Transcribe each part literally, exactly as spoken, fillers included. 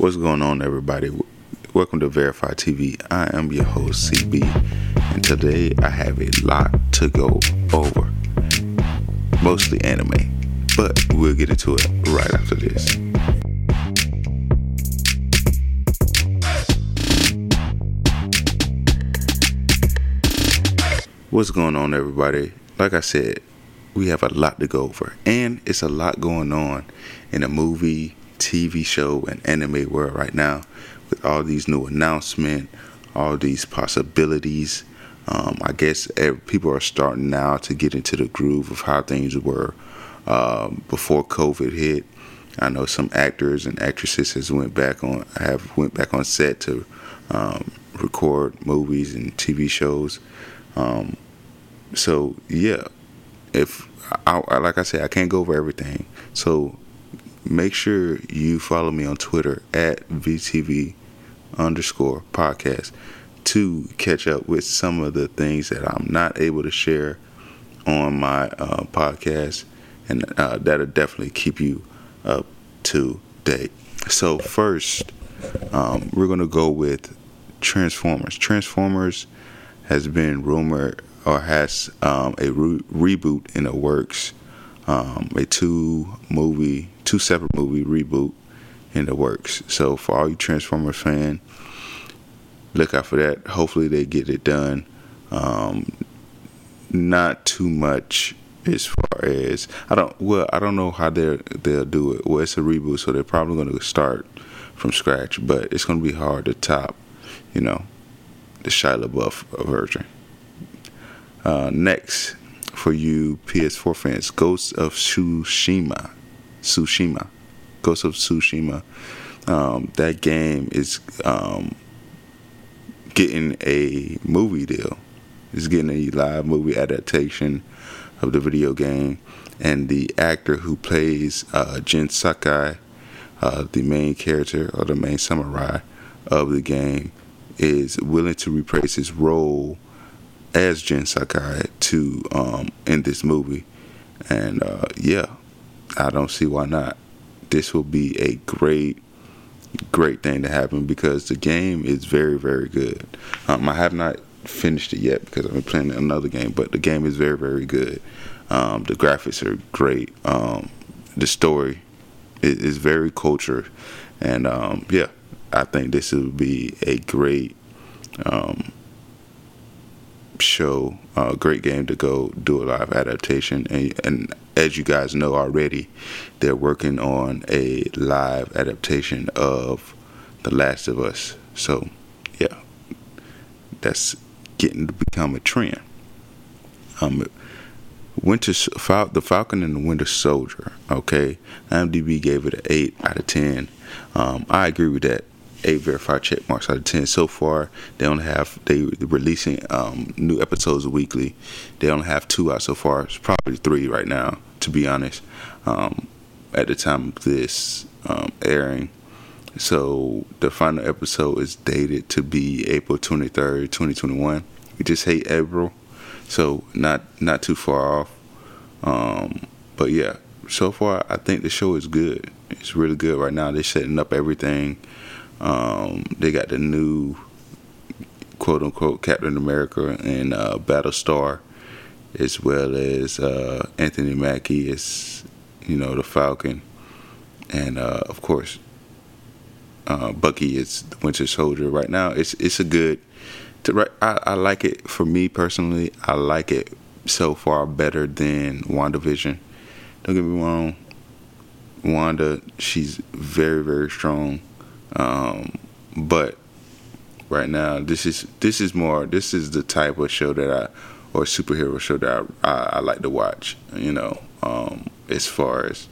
What's going on, everybody? Welcome to Verify T V. I am your host, C B, and today I have a lot to go over. Mostly anime, but we'll get into it right after this. What's going on, everybody? Like I said, we have a lot to go over, and it's a lot going on in a movie, T V show, and anime world right now with all these new announcements, all these possibilities. Um, I guess people are starting now to get into the groove of how things were um, before COVID hit. I know some actors and actresses has went back on have went back on set to um, record movies and T V shows. Um, so yeah. If I, I, like I said, I can't go over everything. So make sure you follow me on Twitter at V T V underscore podcast to catch up with some of the things that I'm not able to share on my uh, podcast. And uh, that'll definitely keep you up to date. So first, um, we're going to go with Transformers. Transformers has been rumored or has um, a re- reboot in the works, um, a two movie, two separate movie reboot in the works. So for all you Transformers fan, look out for that. Hopefully they get it done. Um, not too much as far as I don't. Well, I don't know how they they'll do it. Well, it's a reboot, so they're probably going to start from scratch. But it's going to be hard to top, you know, the Shia LaBeouf version. Uh, next, for you P S four fans, Ghost of Tsushima, Tsushima, Ghost of Tsushima. Um, that game is um, getting a movie deal. It's getting a live movie adaptation of the video game, and the actor who plays uh, Jin Sakai, uh, the main character or the main samurai of the game, is willing to reprise his role as Jin Sakai to um, in this movie. And uh, yeah, I don't see why not. This will be a great, great thing to happen because the game is very, very good. Um, I have not finished it yet because I've been playing another game, but the game is very, very good. Um, the graphics are great. Um, the story is, is very cultured, and um, yeah, I think this will be a great Um, show a uh, great game to go do a live adaptation, and, and as you guys know already, they're working on a live adaptation of The Last of Us. So yeah, that's getting to become a trend. um Winter Fal- The Falcon and the Winter Soldier, okay, I M D B gave it an eight out of ten. um I agree with that. Eight verified check marks out of ten. So far, they only have they releasing um, new episodes weekly. They only have two out so far. It's probably three right now, to be honest, um, at the time of this um, airing. So the final episode is dated to be April twenty-third, twenty twenty-one. We just hate April, so not not too far off. Um, but yeah, so far I think the show is good. It's really good right now. They're setting up everything. Um, they got the new quote-unquote Captain America and uh, Battlestar, as well as uh, Anthony Mackie as, you know, the Falcon. And, uh, of course, uh, Bucky is the Winter Soldier. Right now, it's it's a good to, I, I like it. For me personally, I like it so far better than WandaVision. Don't get me wrong, Wanda, she's very, very strong. Um, but right now, this is this is more this is the type of show that I or superhero show that I, I, I like to watch. You know, um, as far as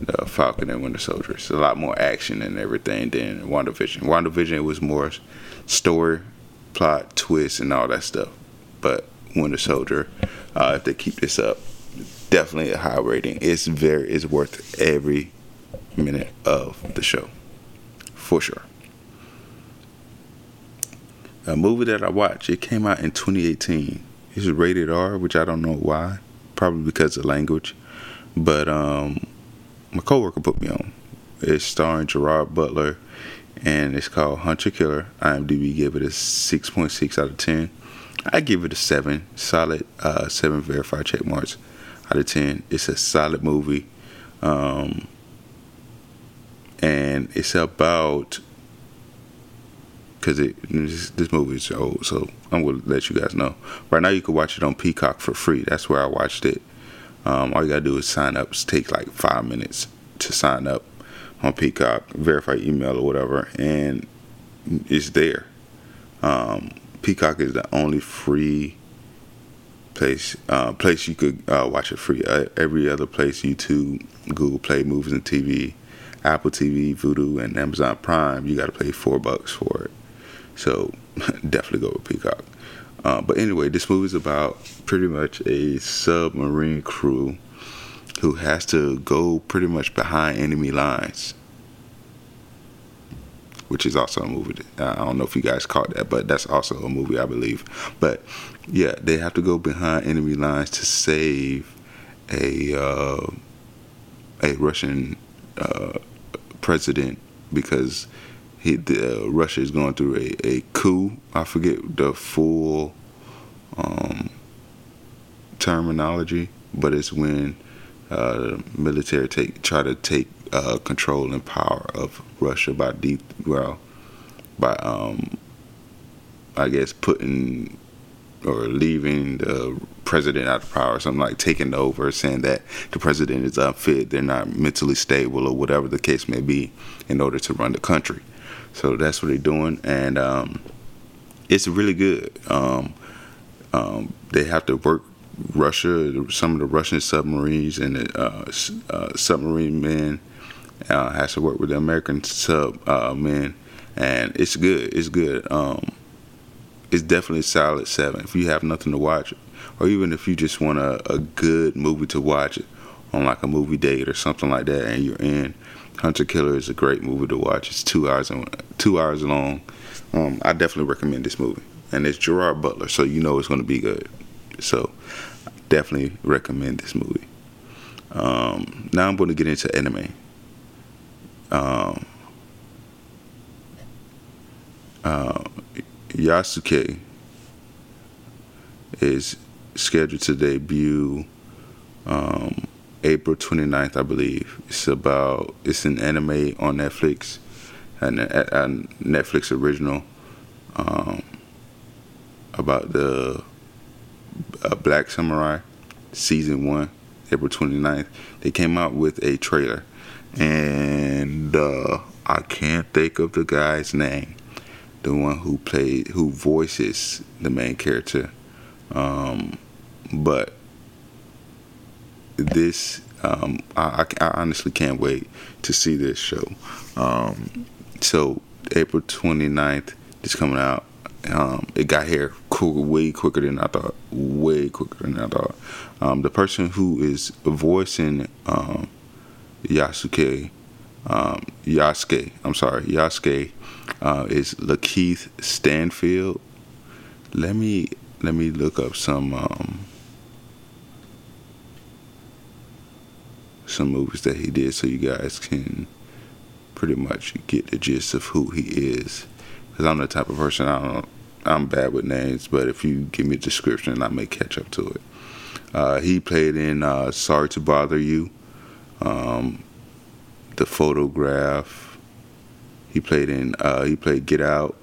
the Falcon and Winter Soldier, it's a lot more action and everything than WandaVision. WandaVision was more story, plot, twist, and all that stuff. But Winter Soldier, uh, if they keep this up, definitely a high rating. It's very it's worth every minute of the show. For sure. A movie that I watched, it came out in twenty eighteen. It's rated R, which I don't know why. Probably because of language. But um, my coworker put me on. It's starring Gerard Butler and it's called Hunter Killer. I M D B gave it a six point six out of ten. I give it a seven, solid uh, seven verified check marks out of ten. It's a solid movie, um, and it's about, because it, this, this movie is old, so I'm going to let you guys know. Right now you can watch it on Peacock for free. That's where I watched it. Um, all you got to do is sign up. It takes like five minutes to sign up on Peacock, verify email or whatever, and it's there. Um, Peacock is the only free place uh, place you could uh, watch it free. Uh, every other place, YouTube, Google Play, Movies and T V, Apple T V, Vudu, and Amazon Prime, you got to pay four bucks for it. So definitely go with Peacock. Uh, but anyway, this movie is about pretty much a submarine crew who has to go pretty much behind enemy lines, which is also a movie. I don't know if you guys caught that, but that's also a movie, I believe. But yeah, they have to go behind enemy lines to save a uh, a Russian uh, president, because he, the, uh, Russia is going through a, a coup. I forget the full um, terminology, but it's when uh, military take try to take Uh, control and power of Russia by deep, well, by um, I guess putting or leaving the president out of power, or something like taking over, saying that the president is unfit, they're not mentally stable, or whatever the case may be, in order to run the country. So that's what they're doing, and um, it's really good. Um, um, they have to work. Russia, some of the Russian submarines and the, uh, uh, submarine men. Uh, has to work with the American sub uh, men, and it's good. It's good. Um, it's definitely a solid seven. If you have nothing to watch, or even if you just want a, a good movie to watch on like a movie date or something like that, and you're in, Hunter Killer is a great movie to watch. It's two hours and two hours long. Um, I definitely recommend this movie, and it's Gerard Butler, so you know it's going to be good. So, definitely recommend this movie. Um, now I'm going to get into anime. Um, uh, Yasuke is scheduled to debut um, April twenty-ninth, I believe. It's about it's an anime on Netflix, and a, a Netflix original um, about the uh, Black Samurai season one, April twenty-ninth. They came out with a trailer. And uh, I can't think of the guy's name, the one who played, who voices the main character. Um, but this, um, I, I, I honestly can't wait to see this show. Um, so April twenty-ninth, it's coming out. Um, it got here cool, way quicker than I thought. Way quicker than I thought. Um, the person who is voicing Um, Yasuke, um, Yasuke, I'm sorry, Yasuke uh, is Lakeith Stanfield. Let me let me look up some um, some movies that he did, so you guys can pretty much get the gist of who he is. Because I'm the type of person, I don't, I'm bad with names, but if you give me a description, I may catch up to it. Uh, he played in uh, Sorry to Bother You, Um, The Photograph. He played in. Uh, he played Get Out.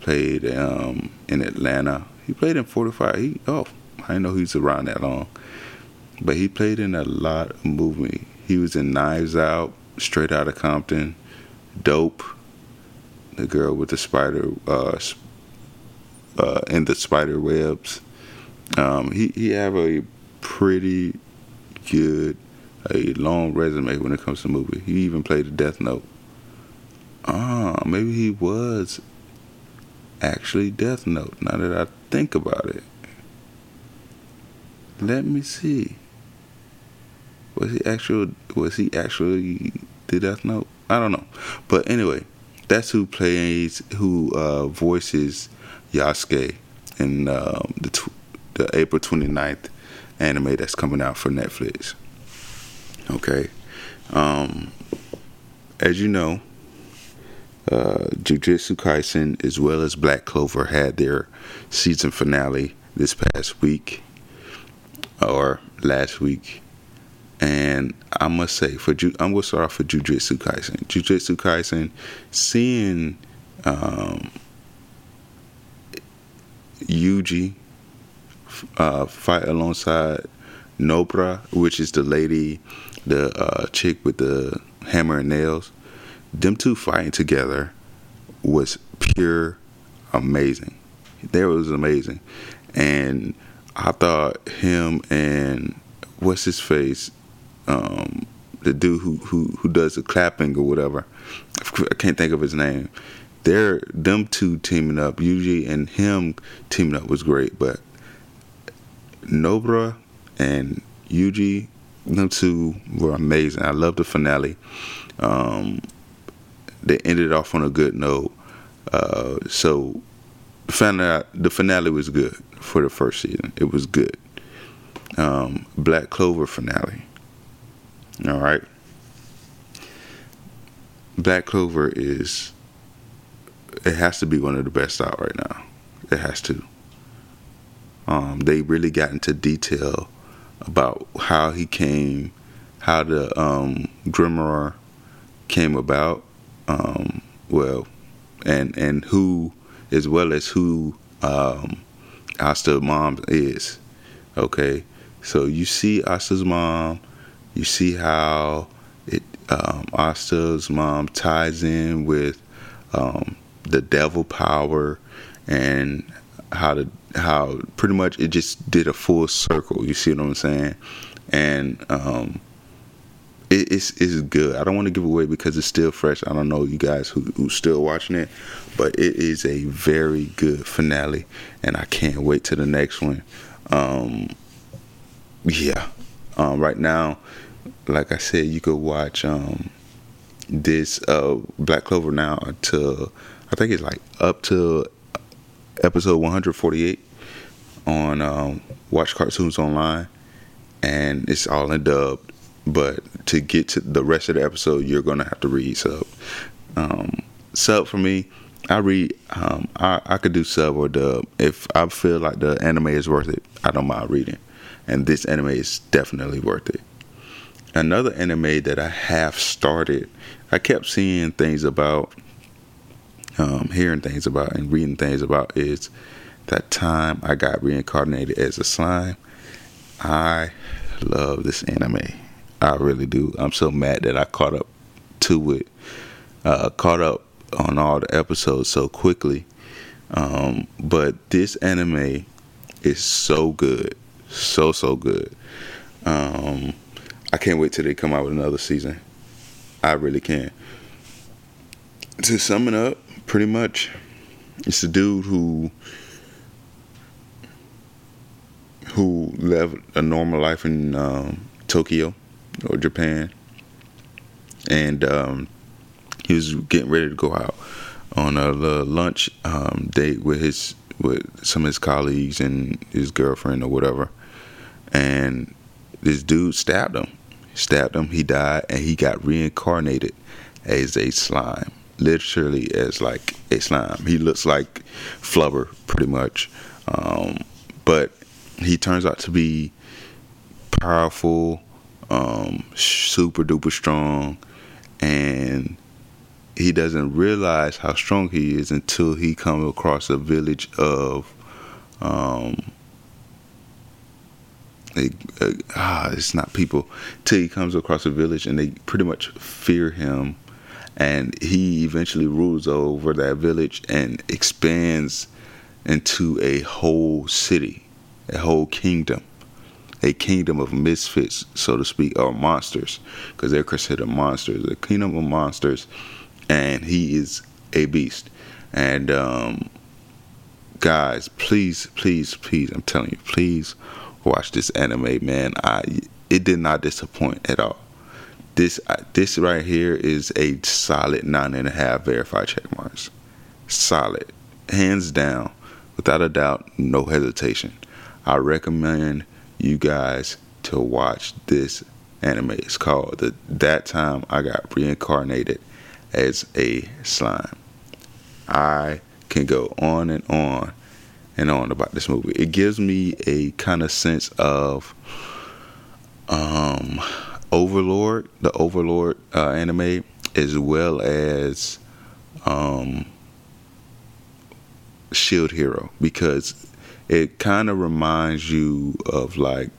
Played um, in Atlanta. He played in forty-five. He, oh, I didn't know he was around that long. But he played in a lot of movies. He was in Knives Out, Straight Outta Compton, Dope, The Girl with the Spider uh, uh, in the Spider Webs. Um, he he have a pretty good, a long resume when it comes to movie. He even played the Death Note. Ah, maybe he was actually Death Note, now that I think about it. Let me see. Was he actual was he actually the Death Note? I don't know. But anyway, that's who plays who uh, voices Yasuke in uh, the tw- the April twenty-ninth anime that's coming out for Netflix. Okay, um, as you know, uh, Jujutsu Kaisen as well as Black Clover had their season finale this past week or last week. And I must say, for Ju- I'm going to start off with Jujutsu Kaisen. Jujutsu Kaisen, seeing um, Yuji uh, fight alongside Nobara, which is the lady, the uh, chick with the hammer and nails, them two fighting together was pure amazing. They was amazing. And I thought him and what's his face, um, the dude who, who, who does the clapping or whatever, I can't think of his name. They're them two teaming up, Yuji and him teaming up was great, but Nobara and Yuji, them two were amazing. I love the finale. Um, they ended off on a good note. Uh, so found out the finale was good for the first season. It was good. Um, Black Clover finale. All right. Black Clover is, it has to be one of the best out right now. It has to. Um, they really got into detail about how he came, how the um, Grimoire came about, um, well, and and who, as well as who um, Asta's mom is. Okay, so you see Asta's mom, you see how it um, Asta's mom ties in with um, the devil power and how to how pretty much it just did a full circle. You see what I'm saying? And um, it, it's it's good. I don't want to give away because it's still fresh. I don't know you guys who who's still watching it, but it is a very good finale, and I can't wait to the next one. Um, yeah. Um, right now, like I said, you could watch um this uh Black Clover now until I think it's like up to episode one forty-eight on um, Watch Cartoons Online, and it's all in dubbed. But to get to the rest of the episode, you're gonna have to read sub. Um, sub for me, I read. Um, I I could do sub or dub if I feel like the anime is worth it. I don't mind reading, and this anime is definitely worth it. Another anime that I have started, I kept seeing things about. Um, hearing things about and reading things about is That Time I Got Reincarnated as a Slime. I love this anime. I really do. I'm so mad that I caught up to it, uh, caught up on all the episodes so quickly. Um, but this anime is so good. So, so good. Um, I can't wait till they come out with another season. I really can. To sum it up, pretty much, it's the dude who who lived a normal life in um, Tokyo or Japan, and um, he was getting ready to go out on a lunch um, date with his with some of his colleagues and his girlfriend or whatever. And this dude stabbed him, he stabbed him. He died, and he got reincarnated as a slime. Literally as like a slime. He looks like Flubber pretty much. Um, but he turns out to be powerful, um, super duper strong, and he doesn't realize how strong he is until he comes across a village of um, they, uh, ah, it's not people. Till he comes across a village and they pretty much fear him. And he eventually rules over that village and expands into a whole city, a whole kingdom, a kingdom of misfits, so to speak, or monsters, because they're considered monsters, a kingdom of monsters. And he is a beast. And um, guys, please, please, please, I'm telling you, please watch this anime, man. I it did not disappoint at all. This this right here is a solid nine and a half Verify check marks. Solid. Hands down. Without a doubt. No hesitation. I recommend you guys to watch this anime. It's called the, That Time I Got Reincarnated as a Slime. I can go on and on and on about this movie. It gives me a kind of sense of um, Overlord, the Overlord uh, anime, as well as um, Shield Hero, because it kind of reminds you of like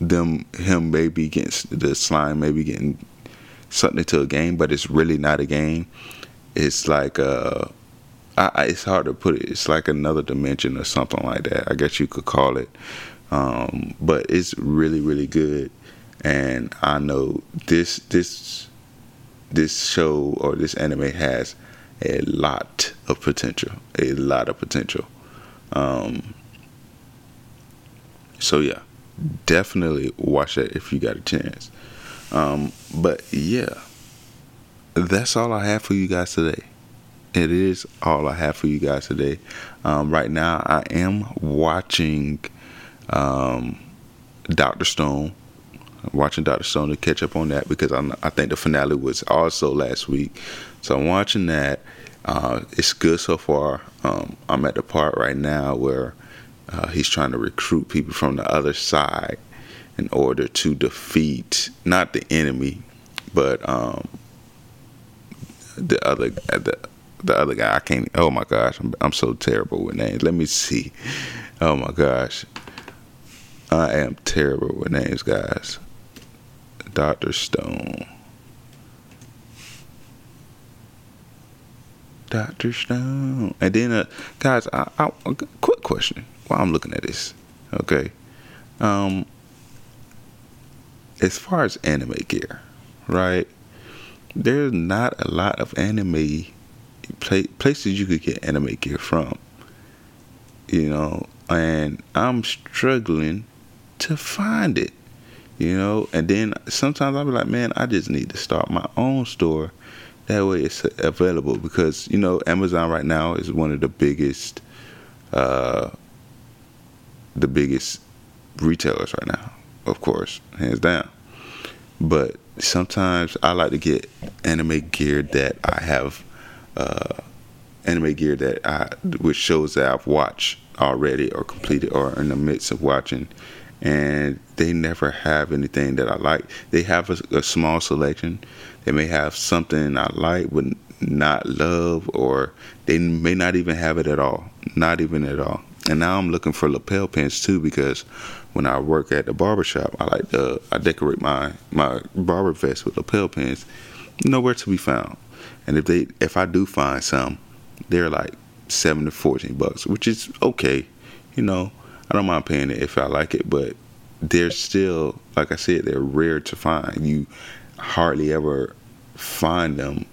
them, him maybe getting the slime, maybe getting something into a game, but it's really not a game. It's like a, I, I, it's hard to put it. It's like another dimension or something like that, I guess you could call it. Um, but it's really, really good. And I know this, this, this show or this anime has a lot of potential, a lot of potential. Um, so yeah, definitely watch that if you got a chance. Um, but yeah, that's all I have for you guys today. It is all I have for you guys today. Um, right now, I am watching um, Doctor Stone. I'm watching Doctor Stone to catch up on that because I'm, I think the finale was also last week. So I'm watching that. Uh, it's good so far. Um, I'm at the part right now where uh, he's trying to recruit people from the other side in order to defeat, not the enemy, but um, the other the the other guy. I can't. Oh my gosh, I'm, I'm so terrible with names. Let me see. Oh my gosh, I am terrible with names, guys. Doctor Stone. Doctor Stone. And then, uh, guys, I, I, a quick question while I'm looking at this. Okay. Um, as far as anime gear, right? There's not a lot of anime pla- places you could get anime gear from, you know, and I'm struggling to find it, you know, and then sometimes I'll be like, man, I just need to start my own store. That way it's available because, you know, Amazon right now is one of the biggest, uh, the biggest retailers right now, of course, hands down. But sometimes I like to get anime gear that I have, uh, anime gear that I, which shows that I've watched already or completed or in the midst of watching. And they never have anything that I like. They have a, a small selection. They may have something I like but not love, or they may not even have it at all. Not even at all. And now I'm looking for lapel pins too, because when I work at the barbershop, I like to, I decorate my, my barber vest with lapel pins. Nowhere to be found. And if they if I do find some, they're like seven to fourteen bucks, which is okay. You know, I don't mind paying it if I like it, but they're still, like I said, they're rare to find. You hardly ever find them.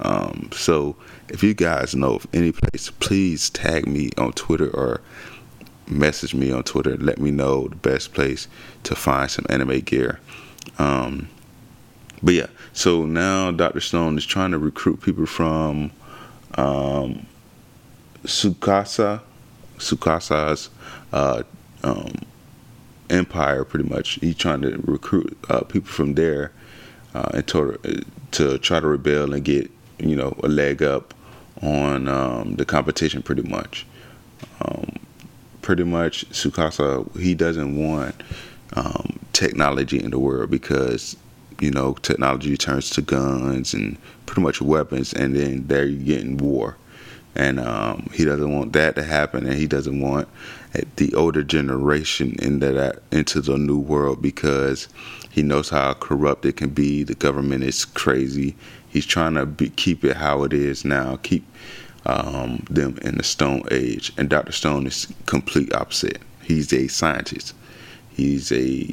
Um, so if you guys know of any place, please tag me on Twitter or message me on Twitter. Let me know the best place to find some anime gear. Um, but yeah, so now Doctor Stone is trying to recruit people from um, Tsukasa, Tsukasa's uh, um, empire, pretty much. He's trying to recruit uh, people from there uh, and to, to try to rebel and get, you know, a leg up on um, the competition, pretty much. Um, pretty much, Tsukasa, he doesn't want um, technology in the world because, you know, technology turns to guns and pretty much weapons, and then there you get in war. And um, he doesn't want that to happen, and he doesn't want the older generation into that into the new world because he knows how corrupt it can be. The government is crazy. He's trying to be, keep it how it is now, keep um, them in the Stone Age. And Doctor Stone is complete opposite. He's a scientist. He's a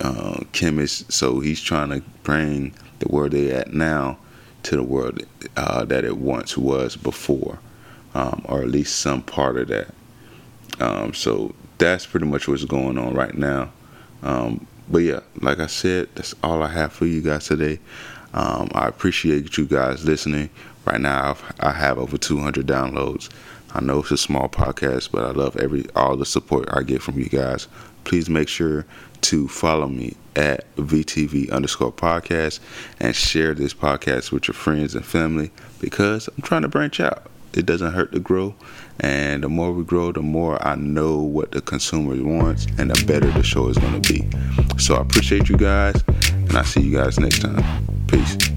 uh, chemist, so he's trying to bring the world they're at now to the world uh, that it once was before. Um, or at least some part of that. Um, so that's pretty much what's going on right now. Um, but yeah, like I said, that's all I have for you guys today. Um, I appreciate you guys listening. Right now, I've, I have over two hundred downloads. I know it's a small podcast, but I love every all the support I get from you guys please make sure to follow me at VTV underscore podcast and share this podcast with your friends and family, because I'm trying to branch out. It doesn't hurt to grow, and the more we grow, the more I know what the consumer wants and the better the show is going to be. So I appreciate you guys, and I'll see you guys next time. Peace.